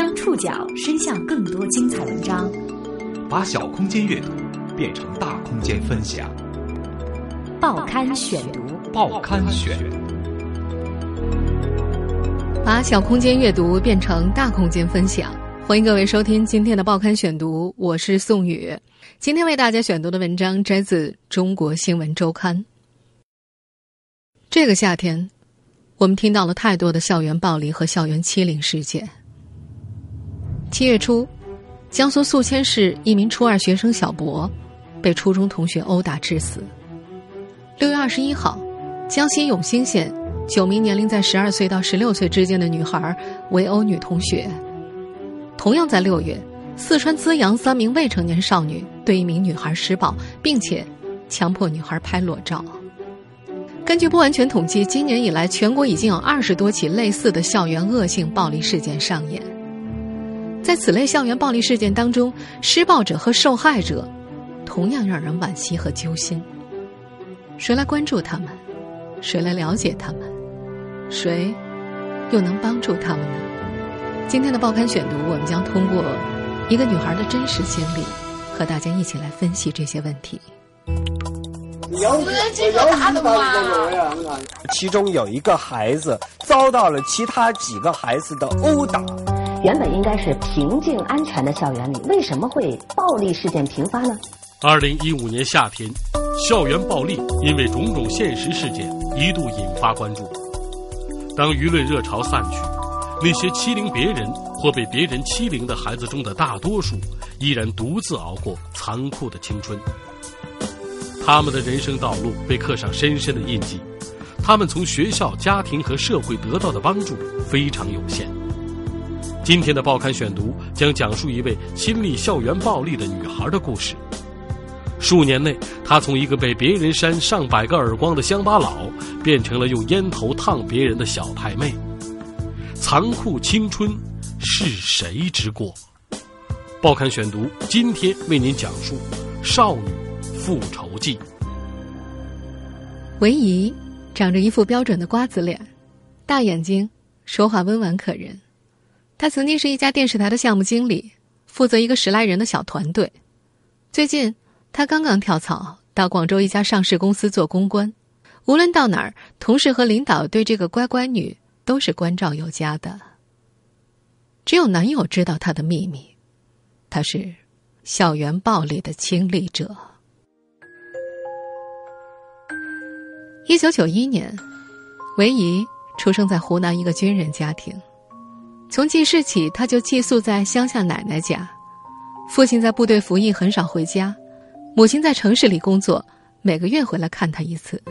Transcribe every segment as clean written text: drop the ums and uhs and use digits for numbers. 将触角伸向更多精彩文章，把小空间阅读变成大空间分享。报刊选读，报刊选，把小空间阅读变成大空间分享。欢迎各位收听今天的报刊选读，我是宋宇。今天为大家选读的文章摘自《中国新闻周刊》。这个夏天，我们听到了太多的校园暴力和校园欺凌事件。7月初，江苏宿迁市一名初二学生小博被初中同学殴打致死。6月21号，江西永兴县9名年龄在12岁到16岁之间的女孩围殴女同学。同样在6月，四川资阳3名未成年少女对1名女孩施暴，并且强迫女孩拍裸照。根据不完全统计，今年以来全国已经有20多起类似的校园恶性暴力事件上演。在此类校园暴力事件当中，施暴者和受害者同样让人惋惜和揪心。谁来关注他们？谁来了解他们？谁又能帮助他们呢？今天的报刊选读，我们将通过一个女孩的真实经历，和大家一起来分析这些问题。其中有一个孩子遭到了其他几个孩子的殴打。原本应该是平静安全的校园里，为什么会暴力事件频发呢？2015年夏天，校园暴力因为种种现实事件一度引发关注。当舆论热潮散去，那些欺凌别人或被别人欺凌的孩子中的大多数，依然独自熬过残酷的青春。他们的人生道路被刻上深深的印记，他们从学校、家庭和社会得到的帮助非常有限。今天的报刊选读将讲述一位亲历校园暴力的女孩的故事。数年内，她从一个被别人扇上百个耳光的乡巴佬，变成了用烟头烫别人的小太妹。残酷青春是谁之过？报刊选读今天为您讲述《少女复仇记》。维仪长着一副标准的瓜子脸，大眼睛，说话温婉可人。他曾经是一家电视台的项目经理，负责一个10来人的小团队。最近他刚刚跳槽到广州一家上市公司做公关，无论到哪儿，同事和领导对这个乖乖女都是关照有加的。只有男友知道她的秘密，她是校园暴力的亲历者。1991年，维仪出生在湖南一个军人家庭。从记事起，他就寄宿在乡下奶奶家。父亲在部队服役，很少回家；母亲在城市里工作，每个月回来看他一次。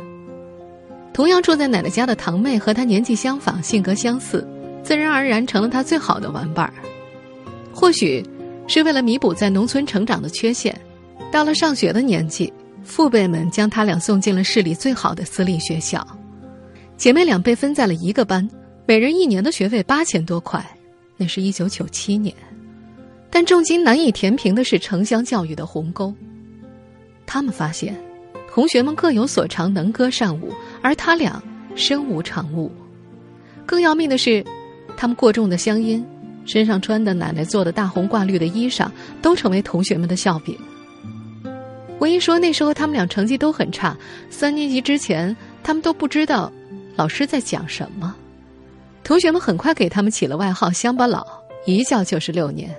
同样住在奶奶家的堂妹和他年纪相仿，性格相似，自然而然成了他最好的玩伴。或许是为了弥补在农村成长的缺陷，到了上学的年纪，父辈们将他俩送进了市里最好的私立学校。姐妹俩被分在了一个班，每人1年的学费8000多块，那是1997年。但重金难以填平的是城乡教育的鸿沟。他们发现，同学们各有所长，能歌善舞，而他俩身无长物。更要命的是，他们过重的乡音，身上穿的奶奶做的大红挂绿的衣裳，都成为同学们的笑柄。唯一说，那时候他们俩成绩都很差，3年级之前，他们都不知道老师在讲什么。同学们很快给他们起了外号“乡巴佬”，一叫就是6年。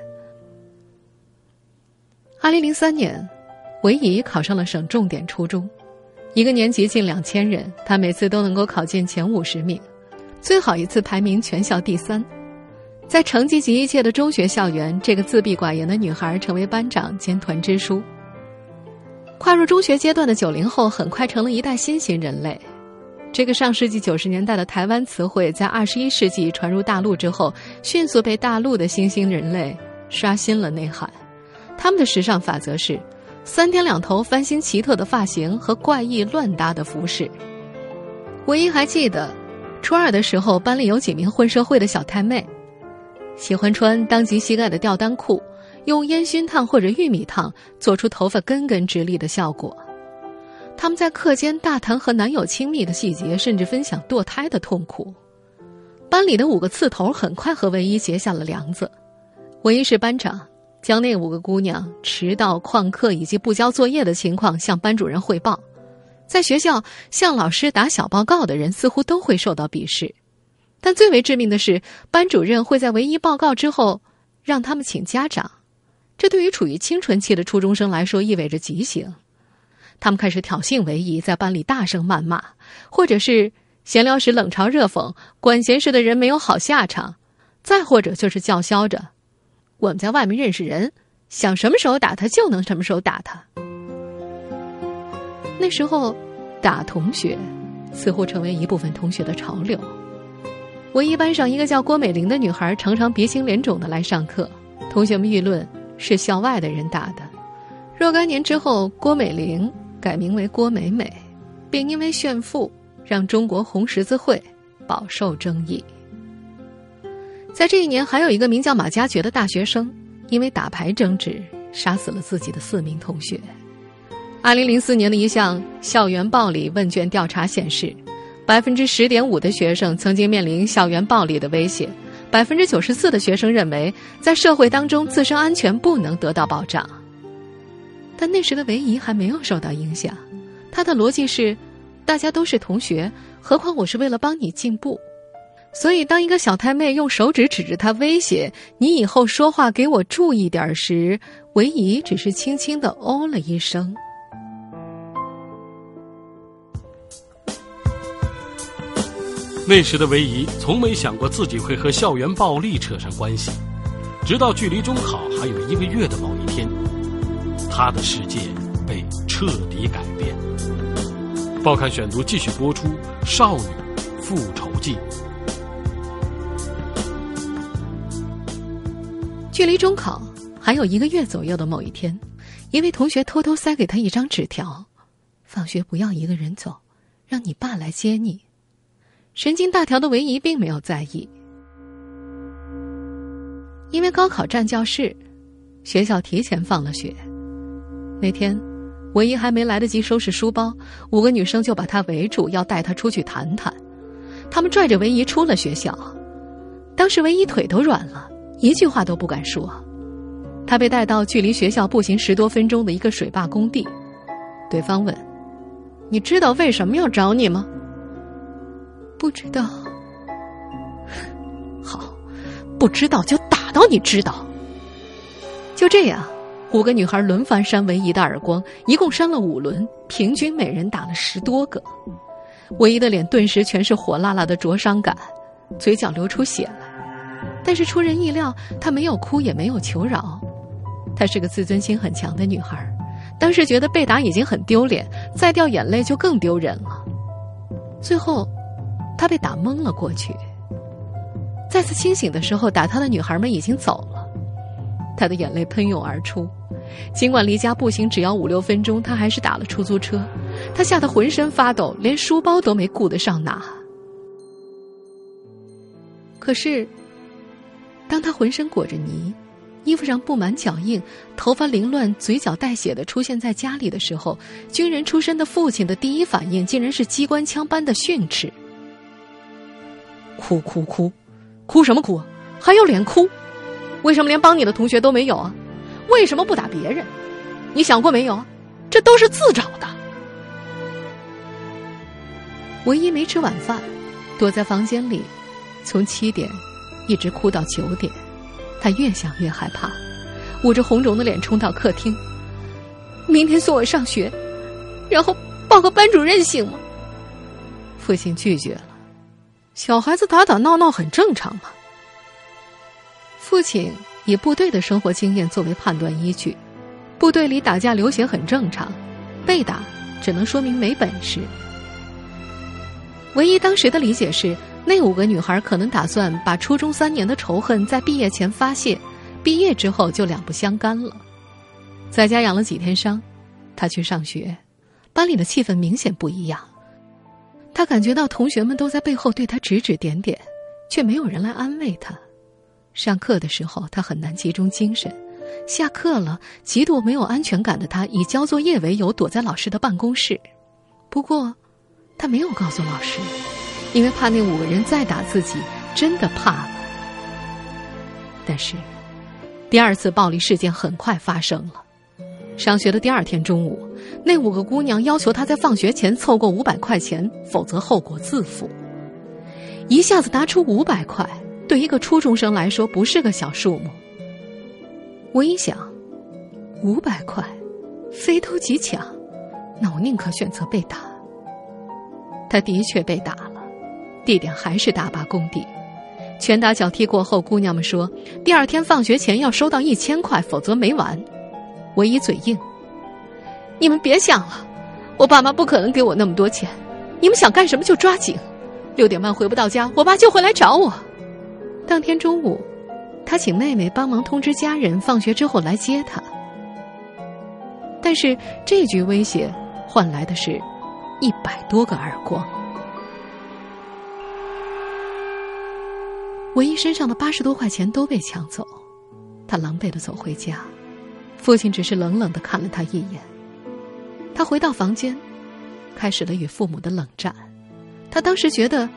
2003年，维仪考上了省重点初中，一个年级近2000人，他每次都能够考进前50名，最好一次排名全校第3。在成绩极一切的中学校园，这个自闭寡言的女孩成为班长兼团支书。跨入中学阶段的90后，很快成了一代新型人类。这个上世纪90年代的台湾词汇，在21世纪传入大陆之后，迅速被大陆的新兴人类刷新了内涵。他们的时尚法则是3天2头翻新奇特的发型和怪异乱搭的服饰。唯一还记得，初2的时候，班里有几名混社会的小太妹，喜欢穿当及膝盖的吊裆裤，用烟熏烫或者玉米烫做出头发根根直立的效果。他们在课间大谈和男友亲密的细节，甚至分享堕胎的痛苦。班里的5个刺头很快和唯一结下了梁子，我一是班长，将那5个姑娘迟到、旷课以及不交作业的情况向班主任汇报。在学校向老师打小报告的人似乎都会受到鄙视，但最为致命的是，班主任会在唯一报告之后让他们请家长，这对于处于青春期的初中生来说意味着极刑。他们开始挑衅为宜，在班里大声谩骂，或者是闲聊时冷嘲热讽，管闲事的人没有好下场，再或者就是叫嚣着我们在外面认识人，想什么时候打他就能什么时候打他。那时候打同学似乎成为一部分同学的潮流。我一班上一个叫郭美玲的女孩常常鼻青脸肿的来上课，同学们议论是校外的人打的。若干年之后，郭美玲改名为郭美美，并因为炫富让中国红十字会饱受争议。在这一年，还有一个名叫马加爵的大学生因为打牌争执杀死了自己的4名同学。2004年的一项校园暴力问卷调查显示， 10.5% 的学生曾经面临校园暴力的威胁， 94% 的学生认为在社会当中自身安全不能得到保障。但那时的维仪还没有受到影响，他的逻辑是大家都是同学，何况我是为了帮你进步。所以当一个小太妹用手指指着他威胁你以后说话给我注意点时，维仪只是轻轻地哦了一声。那时的维仪从没想过自己会和校园暴力扯上关系，直到距离中考还有1个月的某一天，他的世界被彻底改变。报刊选读继续播出《少女复仇记》。距离中考还有1个月左右的某一天，一位同学偷偷塞给他一张纸条，放学不要一个人走，让你爸来接你。神经大条的维仪并没有在意，因为高考占教室，学校提前放了学。那天维仪还没来得及收拾书包，5个女生就把她围住，要带她出去谈谈。她们拽着维仪出了学校，当时维仪腿都软了，一句话都不敢说。她被带到距离学校步行10多分钟的一个水坝工地，对方问：你知道为什么要找你吗？不知道。好，不知道就打到你知道。就这样，5个女孩轮番扇维仪的耳光，一共扇了5轮，平均每人打了10多个。维仪的脸顿时全是火辣辣的灼伤感，嘴角流出血来。但是出人意料，她没有哭也没有求饶。她是个自尊心很强的女孩，当时觉得被打已经很丢脸，再掉眼泪就更丢人了。最后她被打懵了过去。再次清醒的时候，打她的女孩们已经走了。她的眼泪喷涌而出，尽管离家步行只要5-6分钟，她还是打了出租车。她吓得浑身发抖，连书包都没顾得上拿。可是当她浑身裹着泥，衣服上布满脚印，头发凌乱，嘴角带血的出现在家里的时候，军人出身的父亲的第一反应竟然是机关枪般的训斥：哭什么哭？还有脸哭？为什么连帮你的同学都没有啊？为什么不打别人？你想过没有啊？这都是自找的。唯一没吃晚饭，躲在房间里，从7点一直哭到9点。他越想越害怕，捂着红肿的脸冲到客厅。明天送我上学，然后报告班主任行吗？父亲拒绝了。小孩子打打闹闹很正常嘛。父亲以部队的生活经验作为判断依据，部队里打架流血很正常，被打只能说明没本事。唯一当时的理解是，那5个女孩可能打算把初中3年的仇恨在毕业前发泄，毕业之后就两不相干了。在家养了几天伤，她去上学，班里的气氛明显不一样。她感觉到同学们都在背后对她指指点点，却没有人来安慰她。上课的时候他很难集中精神，下课了极度没有安全感的他以交作业为由躲在老师的办公室。不过他没有告诉老师，因为怕那5个人再打自己，真的怕了。但是第二次暴力事件很快发生了。上学的第二天中午，那5个姑娘要求他在放学前凑够500块钱，否则后果自负。一下子拿出500块，对一个初中生来说不是个小数目。我一想，500块，非偷即抢，那我宁可选择被打。他的确被打了，地点还是大坝工地。拳打脚踢过后，姑娘们说，第二天放学前要收到1000块，否则没完。我一嘴硬，你们别想了，我爸妈不可能给我那么多钱，你们想干什么就抓紧，6点半回不到家，我爸就会来找我。当天中午，他请妹妹帮忙通知家人放学之后来接他。但是这句威胁换来的是100多个耳光。唯一身上的80多块钱都被抢走，他狼狈地走回家，父亲只是冷冷地看了他一眼。他回到房间，开始了与父母的冷战。他当时觉得，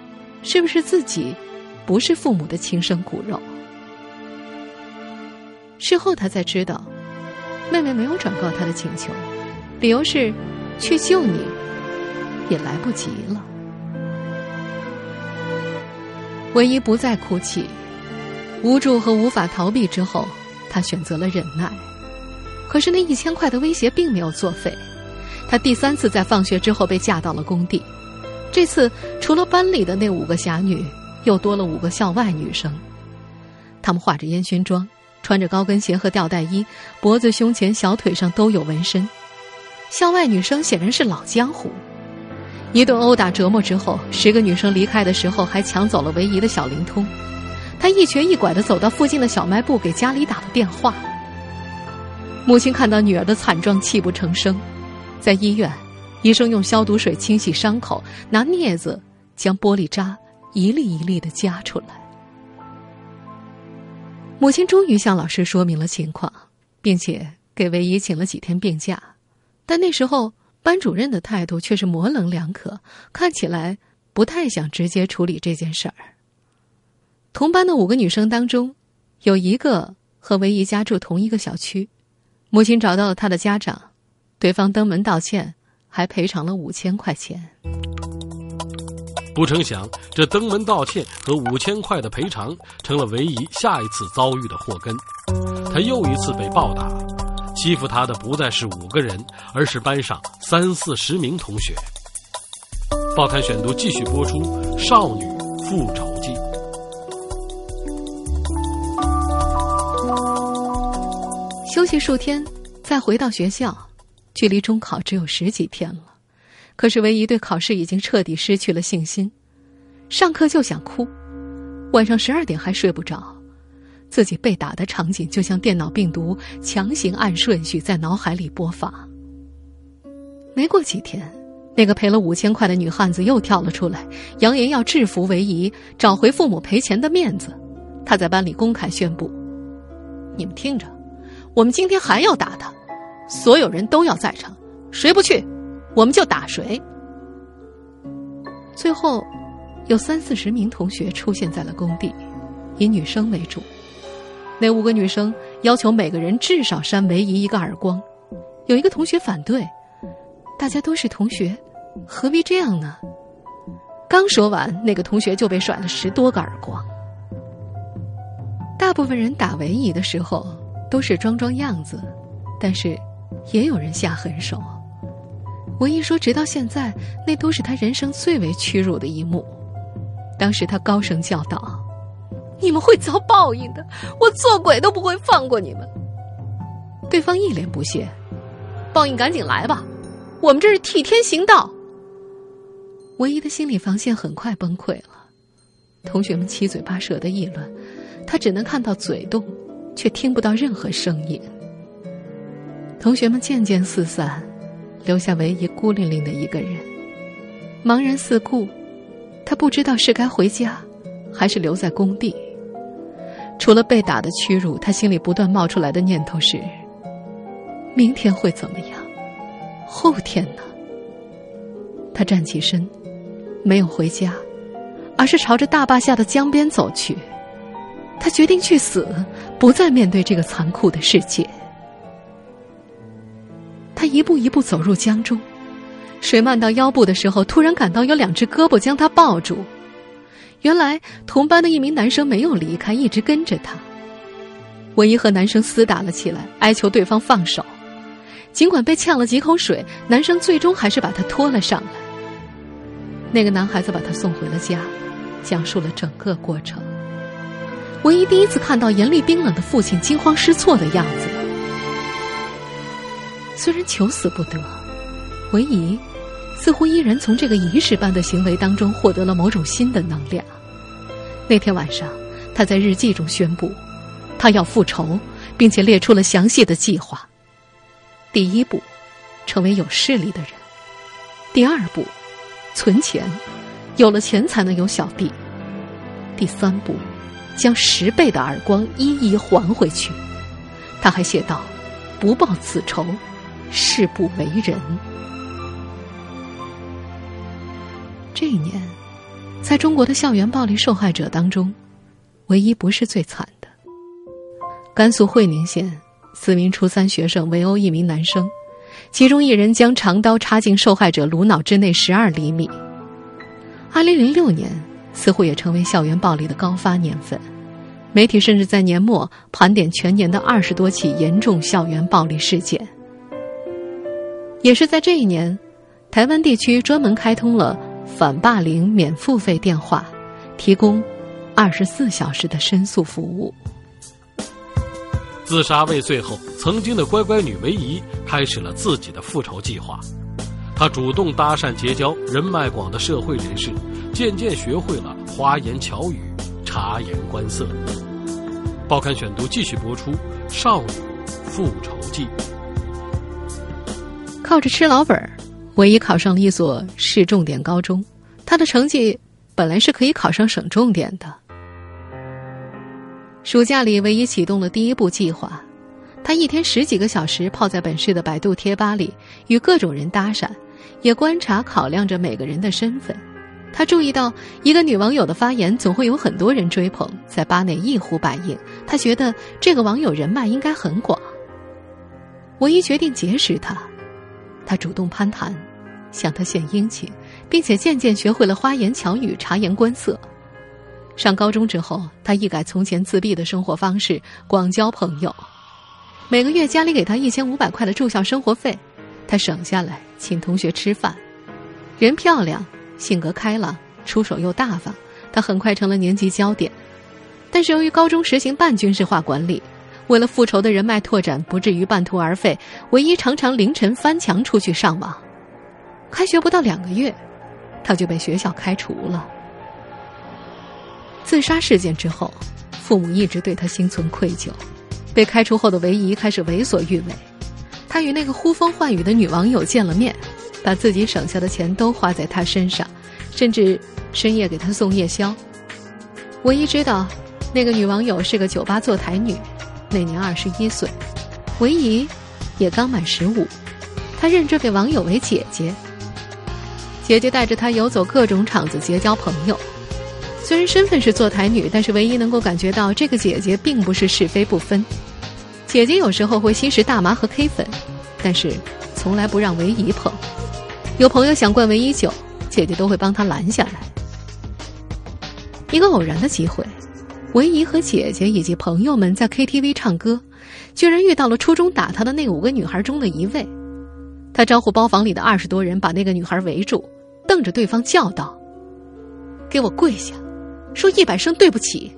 是不是自己不是父母的亲生骨肉？事后他才知道，妹妹没有转告他的请求，理由是去救你也来不及了。唯一不再哭泣，无助和无法逃避之后，他选择了忍耐。可是那1000块的威胁并没有作废，他第3次在放学之后被架到了工地。这次除了班里的那5个侠女，又多了5个校外女生。她们化着烟熏妆，穿着高跟鞋和吊带衣，脖子、胸前、小腿上都有纹身。校外女生显然是老江湖。一顿殴打折磨之后，10个女生离开的时候还抢走了唯一的小灵通。他一瘸一拐地走到附近的小卖部，给家里打了电话。母亲看到女儿的惨状，泣不成声。在医院，医生用消毒水清洗伤口，拿镊子将玻璃渣一粒一粒地夹出来。母亲终于向老师说明了情况，并且给唯一请了几天病假。但那时候班主任的态度却是模棱两可，看起来不太想直接处理这件事儿。同班的5个女生当中，有1个和唯一家住同一个小区。母亲找到了他的家长，对方登门道歉，还赔偿了5000块钱。不成想，这登门道歉和5000块的赔偿成了唯一下一次遭遇的祸根。他又一次被暴打，欺负他的不再是5个人，而是班上30-40名同学。报刊选读继续播出《少女复仇记》。休息数天，再回到学校，距离中考只有10几天了。可是唯一对考试已经彻底失去了信心，上课就想哭，晚上12点还睡不着。自己被打的场景就像电脑病毒，强行按顺序在脑海里播放。没过几天，那个赔了5000块的女汉子又跳了出来，扬言要制服唯一，找回父母赔钱的面子。她在班里公开宣布，你们听着，我们今天还要打他，所有人都要在场，谁不去我们就打谁。最后有30-40名同学出现在了工地，以女生为主。那5个女生要求每个人至少扇唯一1个耳光，有1个同学反对，大家都是同学，何必这样呢？刚说完，那个同学就被甩了10多个耳光。大部分人打唯一的时候都是装样子，但是也有人下狠手。唯一说，直到现在那都是他人生最为屈辱的一幕。当时他高声叫道，你们会遭报应的，我做鬼都不会放过你们。对方一脸不屑，报应赶紧来吧，我们这是替天行道。唯一的心理防线很快崩溃了，同学们七嘴八舌的议论，他只能看到嘴动，却听不到任何声音。同学们渐渐四散，留下唯一孤零零的一个人，茫然四顾，他不知道是该回家还是留在工地。除了被打的屈辱，他心里不断冒出来的念头是，明天会怎么样？后天呢？他站起身，没有回家，而是朝着大坝下的江边走去。他决定去死，不再面对这个残酷的世界。他一步一步走入江中，水漫到腰部的时候，突然感到有两只胳膊将他抱住。原来同班的一名男生没有离开，一直跟着他。文一和男生厮打了起来，哀求对方放手。尽管被呛了几口水，男生最终还是把他拖了上来。那个男孩子把他送回了家，讲述了整个过程。文一第一次看到严厉冰冷的父亲惊慌失措的样子。虽然求死不得，文一似乎依然从这个仪式般的行为当中获得了某种新的能量。那天晚上，他在日记中宣布他要复仇，并且列出了详细的计划。第一步，成为有势力的人；第二步，存钱，有了钱才能有小弟；第三步，将10倍的耳光一一还回去。他还写道：不报此仇，誓不为人。这一年，在中国的校园暴力受害者当中，唯一不是最惨的。甘肃会宁县四名初三学生围殴一名男生，其中一人将长刀插进受害者颅脑之内12厘米。2006年似乎也成为校园暴力的高发年份，媒体甚至在年末盘点全年的20多起严重校园暴力事件。也是在这一年，台湾地区专门开通了反霸凌免付费电话，提供24小时的申诉服务。自杀未遂后，曾经的乖乖女唯一开始了自己的复仇计划。她主动搭讪结交人脉广的社会人士，渐渐学会了花言巧语、察言观色。报刊选读继续播出《少女复仇记》。靠着吃老本，唯一考上了一所市重点高中。她的成绩本来是可以考上省重点的。暑假里，唯一启动了第一步计划。他一天10几个小时泡在本市的百度贴吧里，与各种人搭讪，也观察考量着每个人的身份。他注意到一个女网友的发言总会有很多人追捧，在吧内一呼百应。他觉得这个网友人脉应该很广，唯一决定结识他。他主动攀谈，向他献殷勤，并且渐渐学会了花言巧语、察言观色。上高中之后，他一改从前自闭的生活方式，广交朋友。每个月家里给他1500块的住校生活费，他省下来请同学吃饭。人漂亮，性格开朗，出手又大方，他很快成了年级焦点。但是由于高中实行半军事化管理，为了复仇的人脉拓展不至于半途而废，唯一常常凌晨翻墙出去上网。开学不到2个月，他就被学校开除了。自杀事件之后，父母一直对他心存愧疚。被开除后的唯一开始为所欲为，他与那个呼风唤雨的女网友见了面，把自己省下的钱都花在他身上，甚至深夜给他送夜宵。唯一知道那个女网友是个酒吧坐台女，那年21岁，唯一也刚满15。他认这位网友为姐姐，姐姐带着他游走各种场子，结交朋友。虽然身份是坐台女，但是唯一能够感觉到这个姐姐并不是是非不分。姐姐有时候会吸食大麻和 K 粉，但是从来不让唯一碰。有朋友想灌唯一酒，姐姐都会帮他拦下来。一个偶然的机会，唯一和姐姐以及朋友们在 KTV 唱歌，居然遇到了初中打他的那5个女孩中的一位。他招呼包房里的20多人把那个女孩围住，瞪着对方叫道：“给我跪下！”说100声对不起，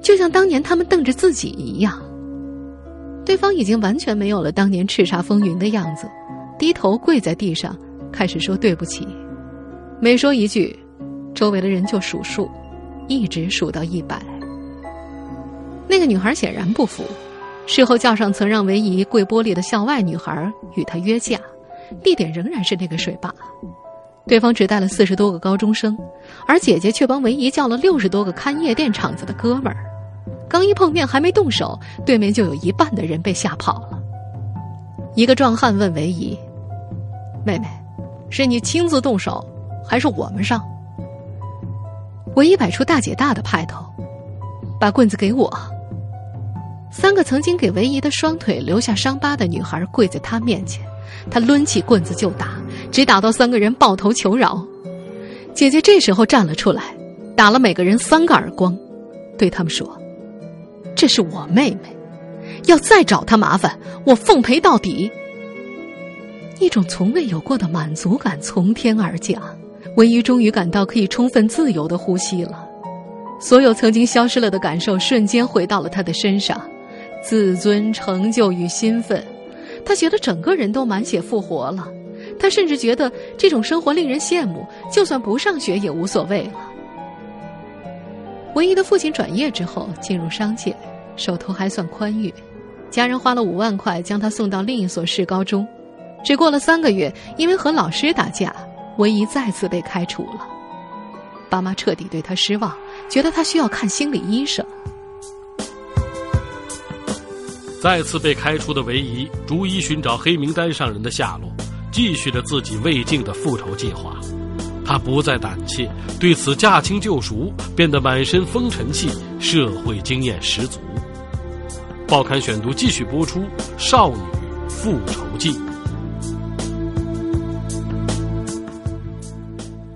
就像当年他们瞪着自己一样。对方已经完全没有了当年叱咤风云的样子，低头跪在地上开始说对不起。每说一句，周围的人就数数，一直数到100。那个女孩显然不服，事后叫上曾让唯一跪玻璃的校外女孩与她约架，地点仍然是那个水坝。对方只带了40多个高中生，而姐姐却帮唯一叫了60多个看夜店场子的哥们儿。刚一碰面还没动手，对面就有1半的人被吓跑了。一个壮汉问唯一：“妹妹，是你亲自动手，还是我们上？”唯一摆出大姐大的派头：“把棍子给我。”三个曾经给唯一的双腿留下伤疤的女孩跪在他面前，他抡起棍子就打，只打到三个人抱头求饶。姐姐这时候站了出来，打了每个人3个耳光，对他们说：“这是我妹妹，要再找她麻烦，我奉陪到底。”一种从未有过的满足感从天而降，唯一终于感到可以充分自由地呼吸了，所有曾经消失了的感受瞬间回到了他的身上，自尊、成就与兴奋，他觉得整个人都满血复活了。他甚至觉得这种生活令人羡慕，就算不上学也无所谓了。唯一的父亲转业之后进入商界，手头还算宽裕，家人花了5万块将他送到另一所市高中。只过了3个月，因为和老师打架，唯一再次被开除了。爸妈彻底对他失望，觉得他需要看心理医生。再次被开除的唯一逐一寻找黑名单上人的下落，继续了自己未尽的复仇计划。他不再胆怯，对此驾轻就熟，变得满身风尘气，社会经验十足。报刊选读继续播出《少女复仇记》。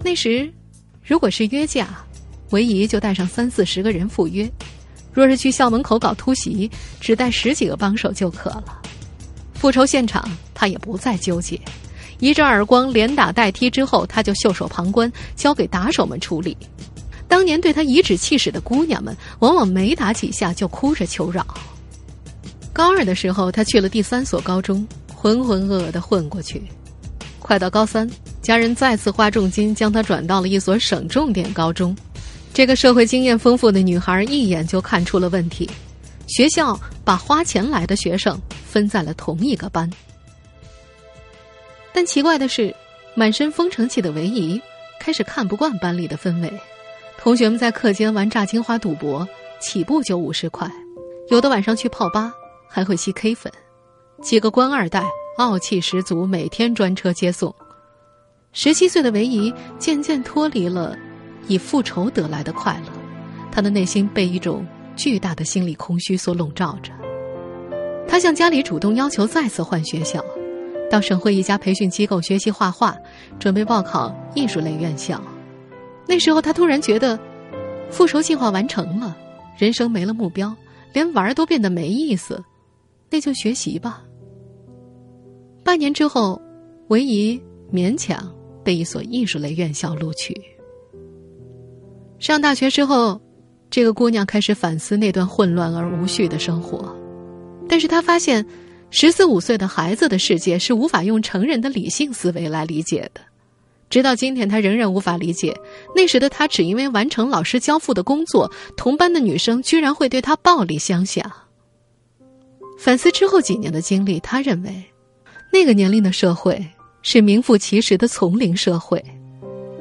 那时如果是约架，唯一就带上30-40个人赴约，若是去校门口搞突袭，只带10几个帮手就可了。复仇现场他也不再纠结，一阵耳光连打带踢之后，他就袖手旁观，交给打手们处理。当年对他颐指气使的姑娘们，往往没打几下就哭着求饶。高2的时候，他去了第3所高中，浑浑噩噩地混过去。快到高3，家人再次花重金将他转到了一所省重点高中。这个社会经验丰富的女孩一眼就看出了问题，学校把花钱来的学生分在了同一个班。但奇怪的是，满身风尘气的唯一开始看不惯班里的氛围。同学们在课间玩炸金花赌博，起步就50块，有的晚上去泡吧，还会吸 K 粉。几个官二代傲气十足，每天专车接送。17岁的唯一渐渐脱离了以复仇得来的快乐，他的内心被一种巨大的心理空虚所笼罩着。他向家里主动要求再次换学校，到省会一家培训机构学习画画，准备报考艺术类院校。那时候他突然觉得，复仇计划完成了，人生没了目标，连玩都变得没意思，那就学习吧。半年之后，唯一勉强被一所艺术类院校录取。上大学之后，这个姑娘开始反思那段混乱而无序的生活，但是她发现14-15岁的孩子的世界是无法用成人的理性思维来理解的。直到今天她仍然无法理解，那时的她只因为完成老师交付的工作，同班的女生居然会对她暴力相向。反思之后几年的经历，她认为那个年龄的社会是名副其实的丛林社会。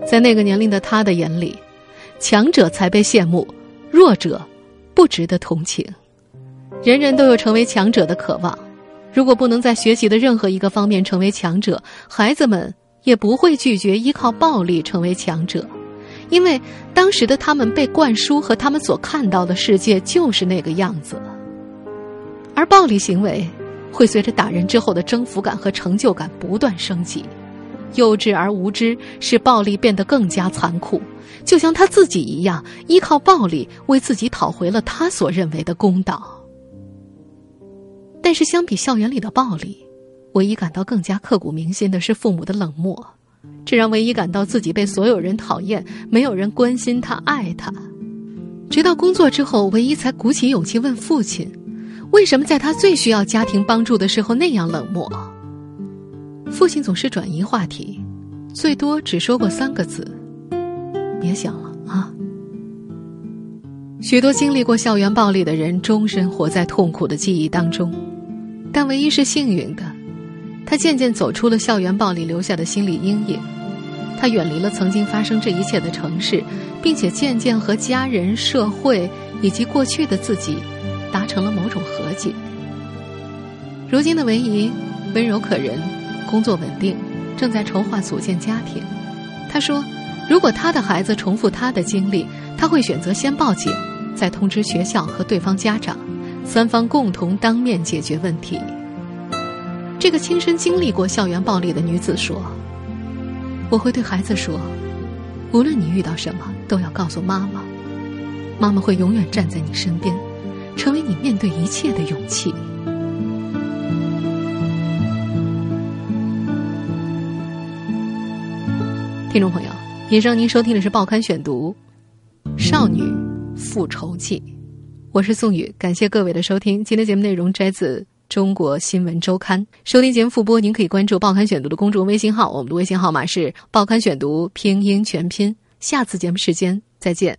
在那个年龄的他的眼里，强者才被羡慕，弱者不值得同情。人人都有成为强者的渴望，如果不能在学习的任何一个方面成为强者，孩子们也不会拒绝依靠暴力成为强者，因为当时的他们被灌输和他们所看到的世界就是那个样子。而暴力行为会随着打人之后的征服感和成就感不断升级，幼稚而无知使暴力变得更加残酷，就像他自己一样，依靠暴力为自己讨回了他所认为的公道。但是相比校园里的暴力，唯一感到更加刻骨铭心的是父母的冷漠，这让唯一感到自己被所有人讨厌，没有人关心他、爱他。直到工作之后，唯一才鼓起勇气问父亲，为什么在他最需要家庭帮助的时候那样冷漠？父亲总是转移话题，最多只说过3个字：别想了啊。许多经历过校园暴力的人终身活在痛苦的记忆当中，但唯一是幸运的，他渐渐走出了校园暴力留下的心理阴影。他远离了曾经发生这一切的城市，并且渐渐和家人、社会以及过去的自己达成了某种和解。如今的唯一温柔可人，工作稳定，正在筹划组建家庭。他说，如果他的孩子重复他的经历，他会选择先报警，再通知学校和对方家长，三方共同当面解决问题。这个亲身经历过校园暴力的女子说：“我会对孩子说，无论你遇到什么，都要告诉妈妈，妈妈会永远站在你身边，成为你面对一切的勇气。”听众朋友，以上您收听的是《报刊选读》《少女复仇记》，我是宋宇，感谢各位的收听。今天节目内容摘自《中国新闻周刊》，收听节目复播，您可以关注《报刊选读》的公众微信号，我们的微信号码是《报刊选读》拼音全拼。下次节目时间再见。